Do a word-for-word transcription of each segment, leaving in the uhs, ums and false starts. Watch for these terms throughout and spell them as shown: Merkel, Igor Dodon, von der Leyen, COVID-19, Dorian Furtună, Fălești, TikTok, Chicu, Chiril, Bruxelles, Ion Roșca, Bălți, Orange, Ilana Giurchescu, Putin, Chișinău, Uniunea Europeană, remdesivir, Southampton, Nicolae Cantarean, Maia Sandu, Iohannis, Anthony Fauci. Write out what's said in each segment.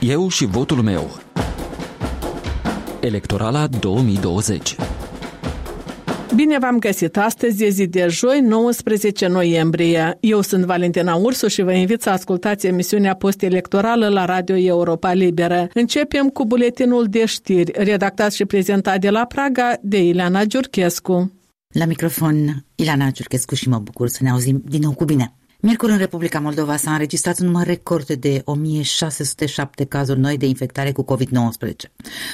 Eu și votul meu. Electorala două mii douăzeci. Bine v-am găsit! Astăzi e zi de joi, nouăsprezece noiembrie. Eu sunt Valentina Ursu și vă invit să ascultați emisiunea post-electorală la Radio Europa Liberă. Începem cu buletinul de știri, redactat și prezentat de la Praga de Ilana Giurchescu. La microfon, Ilana Giurchescu, și mă bucur să ne auzim din nou cu bine. Miercuri în Republica Moldova s-a înregistrat un număr record de o mie șase sute șapte cazuri noi de infectare cu covid nouăsprezece.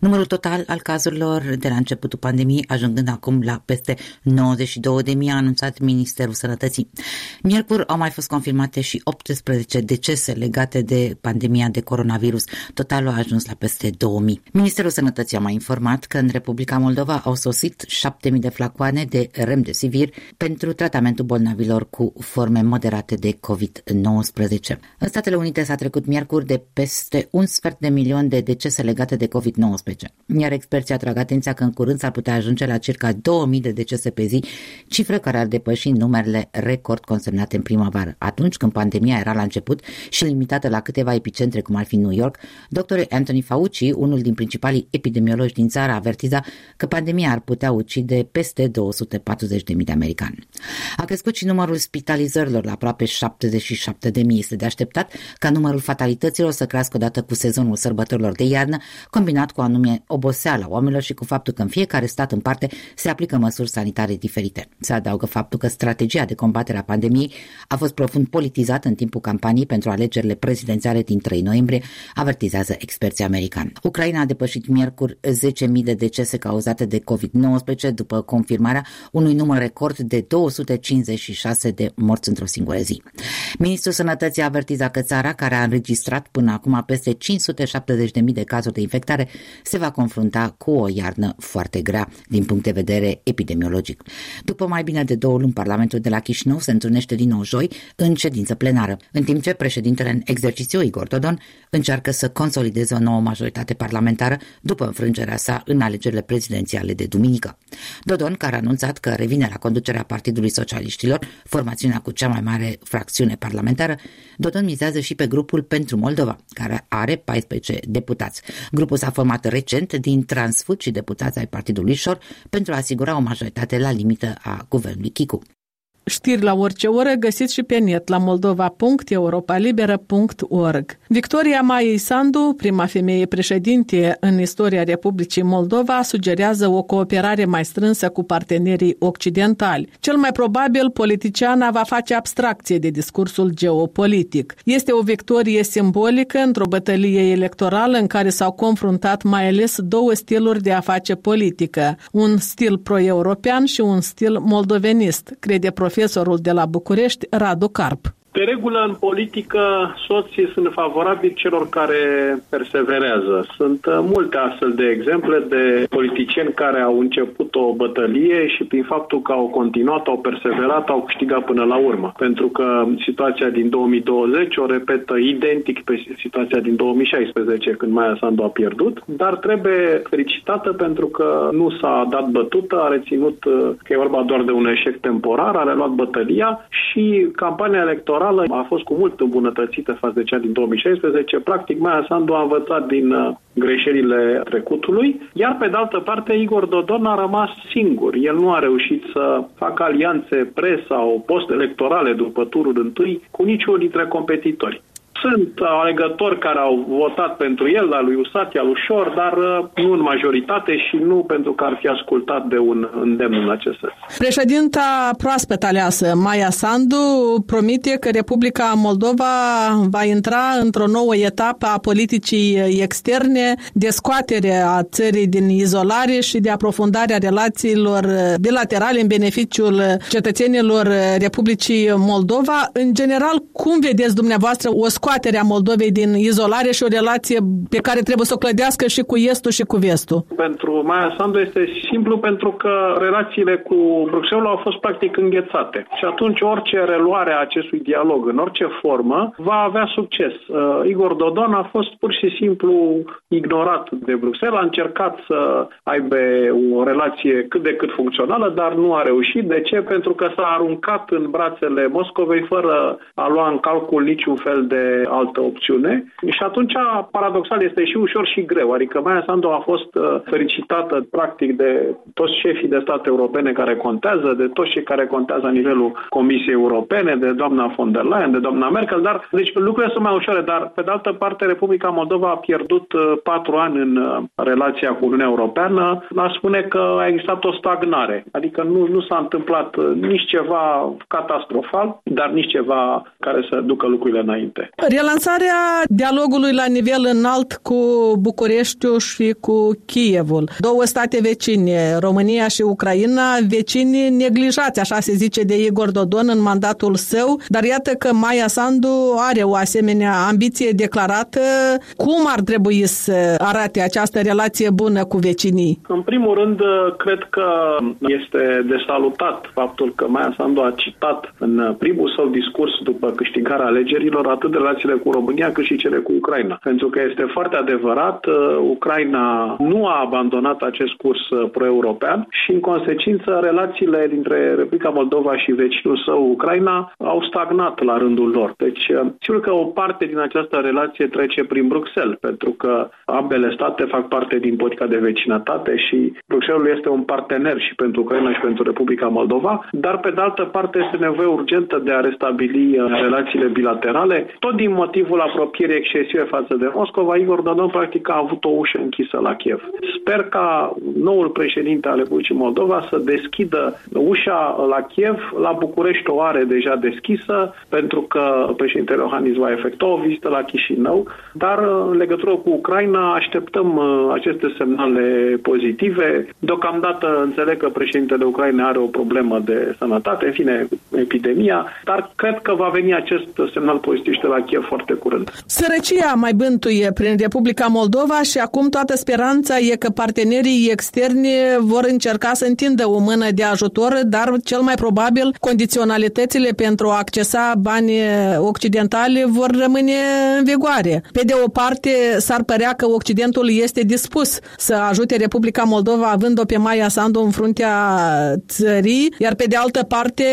Numărul total al cazurilor de la începutul pandemiei ajungând acum la peste nouăzeci și două de mii, a anunțat Ministerul Sănătății. Miercuri au mai fost confirmate și optsprezece decese legate de pandemia de coronavirus. Totalul a ajuns la peste două mii. Ministerul Sănătății a mai informat că în Republica Moldova au sosit șapte mii de flacoane de remdesivir pentru tratamentul bolnavilor cu forme moderate de covid nouăsprezece. În Statele Unite s-a trecut miercuri de peste un sfert de milion de decese legate de covid nouăsprezece, iar experții atrag atenția că în curând s-ar putea ajunge la circa două mii de decese pe zi, cifră care ar depăși numerele record consemnate în primăvară, atunci când pandemia era la început și limitată la câteva epicentre, cum ar fi New York. Doctorul Anthony Fauci, unul din principalii epidemiologi din țară, avertiza că pandemia ar putea ucide peste două sute patruzeci de mii de americani. A crescut și numărul spitalizărilor la aproape șaptezeci și șapte de mii. Este de așteptat ca numărul fatalităților să crească odată cu sezonul sărbătorilor de iarnă, combinat cu anume oboseala oamenilor și cu faptul că în fiecare stat în parte se aplică măsuri sanitare diferite. Se adaugă faptul că strategia de combatere a pandemiei a fost profund politizată în timpul campaniei pentru alegerile prezidențiale din trei noiembrie, avertizează experții americani. Ucraina a depășit miercuri zece mii de decese cauzate de covid nouăsprezece după confirmarea unui număr record de două sute cincizeci și șase de morți într-o singură zi. Ministrul Sănătății avertiza că țara, care a înregistrat până acum peste cinci sute șaptezeci de mii de cazuri de infectare, se va confrunta cu o iarnă foarte grea din punct de vedere epidemiologic. După mai bine de două luni, Parlamentul de la Chișinău se întâlnește din nou joi în ședință plenară, în timp ce președintele în exercițiu, Igor Dodon, încearcă să consolideze o nouă majoritate parlamentară după înfrângerea sa în alegerile prezidențiale de duminică. Dodon, care a anunțat că revine la conducerea Partidului Socialiștilor, formațiunea cu cea mai mare fracțiune parlamentară, Dodon mizează și pe grupul Pentru Moldova, care are paisprezece deputați. Grupul s-a format recent din transfugi și deputați ai Partidului Șor pentru a asigura o majoritate la limită a guvernului Chicu. Știri la orice oră găsiți și pe net la moldova punct europa liberă punct org. Victoria Maiei Sandu, prima femeie președinte în istoria Republicii Moldova, sugerează o cooperare mai strânsă cu partenerii occidentali. Cel mai probabil, politiciana va face abstracție de discursul geopolitic. Este o victorie simbolică într-o bătălie electorală în care s-au confruntat mai ales două stiluri de a face politică, un stil pro-european și un stil moldovenist, crede profesorul profesorul de la București, Radu Carp. De regulă, în politică, soții sunt favorabili celor care perseverează. Sunt multe astfel de exemple de politicieni care au început o bătălie și prin faptul că au continuat, au perseverat, au câștigat până la urmă. Pentru că situația din două mii douăzeci o repetă identic pe situația din două mii șaisprezece, când Maia Sandu a pierdut, dar trebuie felicitată pentru că nu s-a dat bătută, a reținut că e vorba doar de un eșec temporar, a reluat bătălia și campania electorală a fost cu mult îmbunătățită față de cea din două mii șaisprezece. Practic, Maia Sandu a învățat din greșelile trecutului, iar pe de altă parte Igor Dodon a rămas singur. El nu a reușit să facă alianțe pre- sau post-electorale după turul întâi cu niciunul dintre competitori. Sunt alegători care au votat pentru el, al lui Usati, al lui Șor, dar nu în majoritate și nu pentru că ar fi ascultat de un îndemn în acest sens. Președinta proaspăt aleasă, Maia Sandu, promite că Republica Moldova va intra într-o nouă etapă a politicii externe, de scoatere a țării din izolare și de aprofundarea relațiilor bilaterale în beneficiul cetățenilor Republicii Moldova. În general, cum vedeți dumneavoastră o scoatere Scoaterea Moldovei din izolare și o relație pe care trebuie să o clădească și cu estul și cu vestul? Pentru Maia Sandu este simplu, pentru că relațiile cu Bruxelles au fost practic înghețate. Și atunci orice reluare a acestui dialog, în orice formă, va avea succes. Uh, Igor Dodon a fost pur și simplu ignorat de Bruxelles, a încercat să aibă o relație cât de cât funcțională, dar nu a reușit. De ce? Pentru că s-a aruncat în brațele Moscovei fără a lua în calcul niciun fel de altă opțiune. Și atunci, paradoxal, este și ușor și greu. Adică Maia Sandu a fost felicitată, practic, de toți șefii de state europene care contează, de toți cei care contează la nivelul Comisiei Europene, de doamna von der Leyen, de doamna Merkel, dar deci lucrurile sunt mai ușoare, dar pe de altă parte Republica Moldova a pierdut patru ani în relația cu Uniunea Europeană. Aș spune că a existat o stagnare, adică nu, nu s-a întâmplat nici ceva catastrofal, dar nici ceva care să ducă lucrurile înainte. Relansarea dialogului la nivel înalt cu Bucureștiul și cu Kievul, două state vecine, România și Ucraina, vecini neglijați, așa se zice de Igor Dodon în mandatul său, dar iată că Maia Sandu are o asemenea ambiție declarată. Cum ar trebui să arate această relație bună cu vecinii? În primul rând, cred că este de salutat faptul că Maia Sandu a citat în primul său discurs după câștigarea alegerilor atât relațiile cu România cât și cele cu Ucraina. Pentru că este foarte adevărat, Ucraina nu a abandonat acest curs pro-european și, în consecință, relațiile dintre Republica Moldova și vecinul său, Ucraina, au stagnat la rândul lor. Deci, sigur că o parte din această relație trece prin Bruxelles, pentru că ambele state fac parte din politica de vecinătate și Bruxelles este un partener și pentru Ucraina și pentru Republica Moldova, dar, pe de altă parte, este nevoie urgentă de a restabili relațiile bilaterale. Tot din motivul apropierii excesive față de Moscova, Igor Dodon, practic, a avut o ușă închisă la Kiev. Sper ca noul președinte al Republicii Moldova să deschidă ușa la Kiev. La București o are deja deschisă, pentru că președintele Iohannis va efectua o vizită la Chișinău, dar în legătură cu Ucraina așteptăm aceste semnale pozitive. Deocamdată înțeleg că președintele Ucrainei are o problemă de sănătate, în fine, epidemia, dar cred că va veni acest semnal pozitiv de la Kiev foarte curând. Sărăcia mai bântuie prin Republica Moldova și acum toată speranța e că partenerii externi vor încerca să întindă o mână de ajutor, dar cel mai probabil condiționalitățile pentru a accesa banii occidentali vor rămâne în vigoare. Pe de o parte, s-ar părea că Occidentul este dispus să ajute Republica Moldova având-o pe Maia Sandu în fruntea țării, iar pe de altă parte,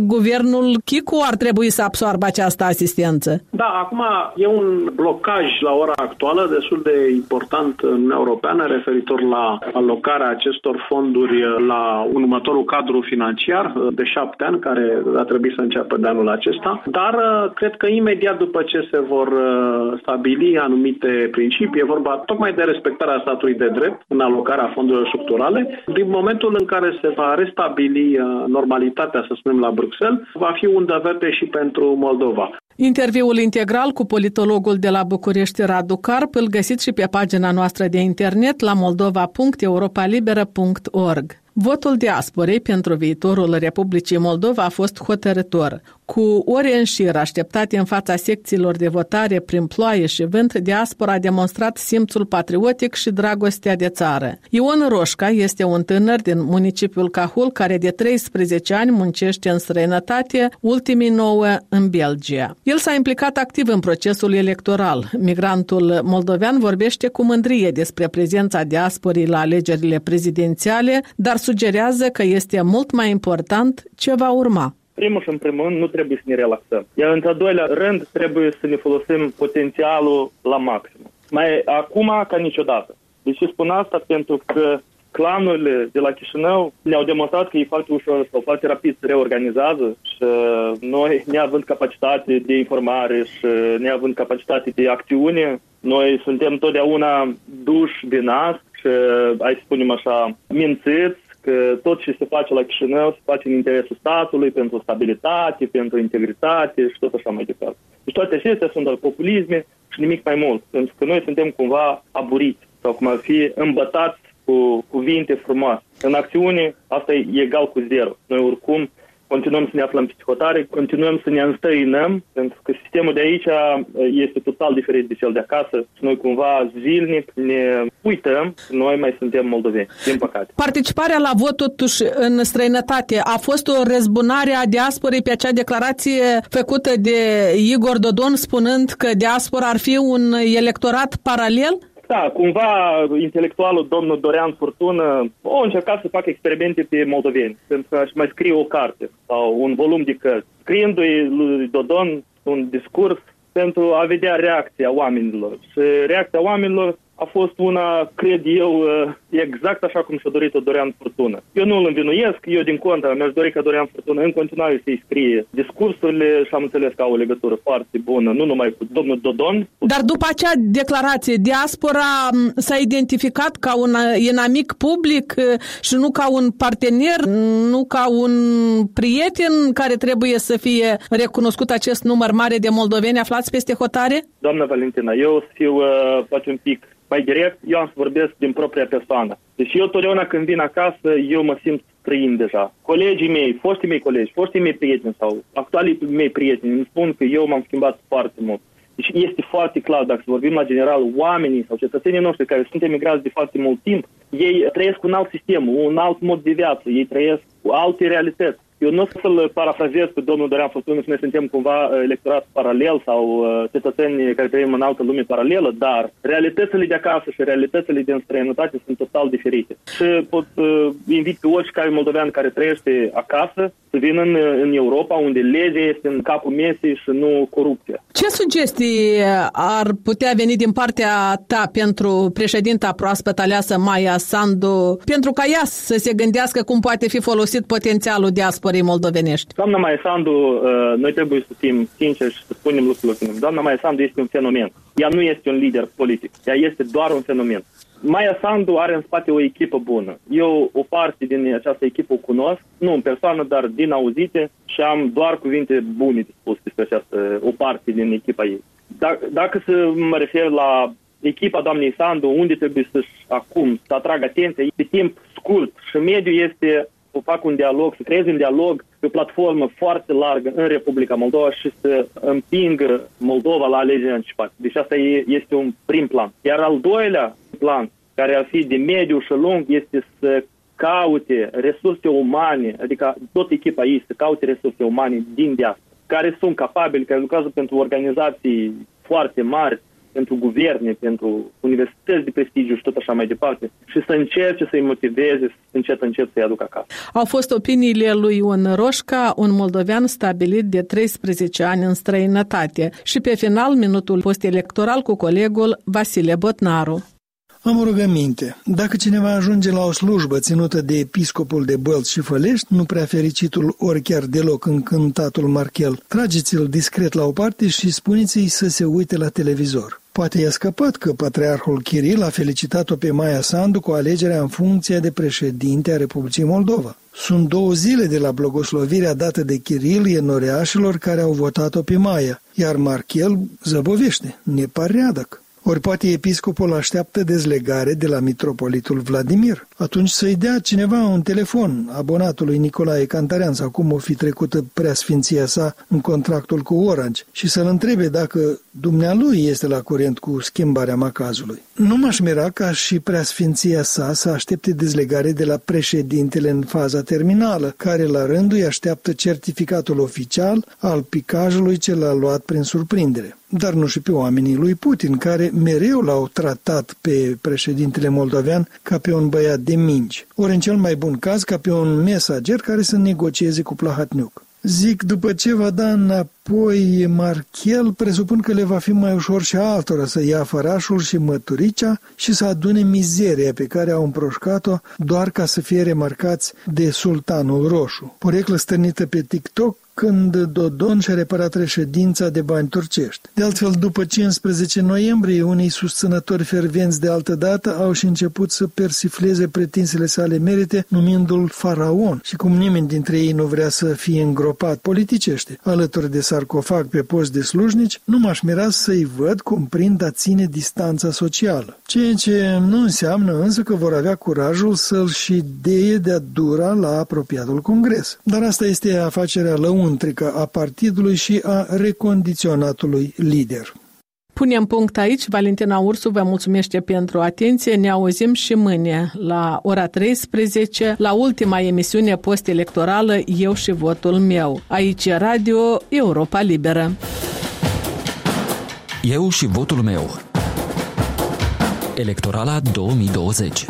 guvernul Chicu ar trebui să absoarbă această asistență. Da, acum e un blocaj la ora actuală destul de important în Uniunea Europeană referitor la alocarea acestor fonduri la următorul cadru financiar de șapte ani, care a trebuit să înceapă de anul acesta, dar cred că imediat după ce se vor stabili anumite principii, e vorba tocmai de respectarea statului de drept în alocarea fondurilor structurale, din momentul în care se va restabili normalitatea, să spunem, la Bruxelles, va fi undă verde și pentru Moldova. Interviul integral cu politologul de la București, Radu Carp, îl găsiți și pe pagina noastră de internet la moldova punct europa liberă punct org. Votul diasporei pentru viitorul Republicii Moldova a fost hotărător. Cu ore în șir așteptate în fața secțiilor de votare prin ploaie și vânt, diaspora a demonstrat simțul patriotic și dragostea de țară. Ion Roșca este un tânăr din municipiul Cahul care de treisprezece ani muncește în străinătate, ultimii nouă în Belgia. El s-a implicat activ în procesul electoral. Migrantul moldovean vorbește cu mândrie despre prezența diasporii la alegerile prezidențiale, dar sugerează că este mult mai important ce va urma. Primul și în primul rând nu trebuie să ne relaxăm. Iar într-al doilea rând trebuie să ne folosim potențialul la maxim. Mai acum ca niciodată. Deci spun asta pentru că clanurile de la Chișinău ne-au demonstrat că e foarte ușor sau foarte rapid se reorganizează și noi, neavând capacitate de informare și neavând capacitate de acțiune, noi suntem totdeauna duși de nas și, hai să spunem așa, mințiți. Că tot ce se face la Chișinău se face în interesul statului, pentru stabilitate, pentru integritate și tot așa mai departe. Deci toate acestea sunt doar populisme și nimic mai mult, pentru că noi suntem cumva aburiți sau cum ar fi îmbătați cu cuvinte frumoase. În acțiune asta e egal cu zero. Noi oricum continuăm să ne aflăm pe psihotare, continuăm să ne înstrăinăm, pentru că sistemul de aici este total diferit de cel de acasă. Noi cumva zilnic ne uităm, noi mai suntem moldoveni, din păcate. Participarea la vot totuși în străinătate a fost o răzbunare a diasporei pe acea declarație făcută de Igor Dodon, spunând că diaspora ar fi un electorat paralel? Da, cumva intelectualul domnul Dorian Furtună a încercat să facă experimente pe moldoveni, pentru că aș mai scrie o carte sau un volum de cărți. Scriindu-i lui Dodon un discurs, pentru a vedea reacția oamenilor. Și reacția oamenilor a fost una, cred eu, exact așa cum și-a dorit-o Dorian Furtună. Eu nu îl învinuiesc, eu din contra, mi-aș dori că Dorian Furtună în continuare să-i scrie discursurile și am înțeles că au o legătură foarte bună, nu numai cu domnul Dodon. Dar după acea declarație, diaspora s-a identificat ca un inamic public și nu ca un partener, nu ca un prieten care trebuie să fie recunoscut acest număr mare de moldoveni aflați peste hotare? Doamna Valentina, eu fiu uh, face un pic mai direct, eu am să vorbesc din propria persoană. Deci eu totdeauna când vin acasă, eu mă simt străin deja. Colegii mei, foștii mei colegi, foștii mei prieteni sau actualii mei prieteni îmi spun că eu m-am schimbat foarte mult. Deci este foarte clar, dacă vorbim la general, oamenii sau cetățenii noștri care sunt emigrați de foarte mult timp, ei trăiesc un alt sistem, un alt mod de viață, ei trăiesc alte realități. Eu nu o să-l parafrazez pe domnul Dorian Furtună că noi suntem cumva electorat paralel sau cetățeni care trăim în altă lume paralelă, dar realitățile de acasă și realitățile din străinătate sunt total diferite. Și pot uh, invit pe oricare moldovean care trăiește acasă să vină în, în Europa, unde legea este în capul mesei și nu corupția. Ce sugestii ar putea veni din partea ta pentru președinta proaspăt aleasă Maia Sandu, pentru ca ea să se gândească cum poate fi folosit potențialul diaspora moldovenești? Doamna Maia Sandu, noi trebuie să fim sinceri și să spunem lucrurile. Doamna Maia Sandu este un fenomen. Ea nu este un lider politic. Ea este doar un fenomen. Maia Sandu are în spate o echipă bună. Eu o parte din această echipă o cunosc, nu în persoană, dar din auzite, și am doar cuvinte bune de spus despre această o parte din echipa ei. Dacă, dacă să mă refer la echipa doamnei Sandu, unde trebuie să acum să atrag atenția, pe timp scurt și mediu este să fac un dialog, să creez un dialog pe o platformă foarte largă în Republica Moldova și să împingă Moldova la alegeri anticipate. Deci asta este un prim plan. Iar al doilea plan, care ar fi de mediu și lung, este să caute resurse umane, adică tot echipa ei să caute resurse umane din diaspora, care sunt capabili, care lucrează pentru organizații foarte mari, pentru guverne, pentru universități de prestigiu și tot așa mai departe, și să încerce să-i motiveze, să încet, încet să-i aducă acasă. Au fost opiniile lui Ion Roșca, un moldovean stabilit de treisprezece ani în străinătate. Și pe final, minutul post-electoral cu colegul Vasile Botnaru. Am o rugăminte. Dacă cineva ajunge la o slujbă ținută de episcopul de Bălți și Fălești, nu prea fericitul ori chiar deloc încântatul Marchel, trageți-l discret la o parte și spuneți-i să se uite la televizor. Poate i-a scăpat că patriarhul Chiril a felicitat-o pe Maia Sandu cu alegerea în funcție de președinte a Republicii Moldova. Sunt două zile de la blogoslovirea dată de Chiril enoreașilor care au votat-o pe Maia, iar Marchel zăbovește, nepareadac. Ori poate episcopul așteaptă dezlegare de la mitropolitul Vladimir. Atunci să-i dea cineva un telefon abonatului Nicolae Cantarean sau cum o fi trecută preasfinția sa în contractul cu Orange și să-l întrebe dacă dumnealui este la curent cu schimbarea macazului. Nu m-aș mira ca și preasfinția sa să aștepte dezlegare de la președintele în faza terminală, care la rândul îi așteaptă certificatul oficial al picajului ce l-a luat prin surprindere. Dar nu și pe oamenii lui Putin, care mereu l-au tratat pe președintele moldovean ca pe un băiat de mingi, ori în cel mai bun caz ca pe un mesager care să negocieze cu Plahatniuc. Zic, după ce va da înapoi Marchel, presupun că le va fi mai ușor și altora să ia fărașul și măturicea și să adune mizeria pe care au împroșcat-o doar ca să fie remarcați de Sultanul Roșu. Poreclă stârnită pe TikTok, când Dodon și-a reparat reședința de bani turcești. De altfel, după cincisprezece noiembrie, unii susținători fervenți de altă dată au și început să persifleze pretinsele sale merite, numindu-l faraon. Și cum nimeni dintre ei nu vrea să fie îngropat politicește, alături de sarcofag pe post de slujnici, nu m-aș mira să-i văd cum prind a ține distanța socială. Ceea ce nu înseamnă însă că vor avea curajul să-l și deie de-a dura la apropiatul congres. Dar asta este afacerea lăuntrică a partidului și a recondiționatului lider. Punem punct aici. Valentina Ursu vă mulțumește pentru atenție. Ne auzim și mâine la ora treisprezece la ultima emisiune post-electorală Eu și votul meu. Aici e Radio Europa Liberă. Eu și votul meu. Electorala două mii douăzeci.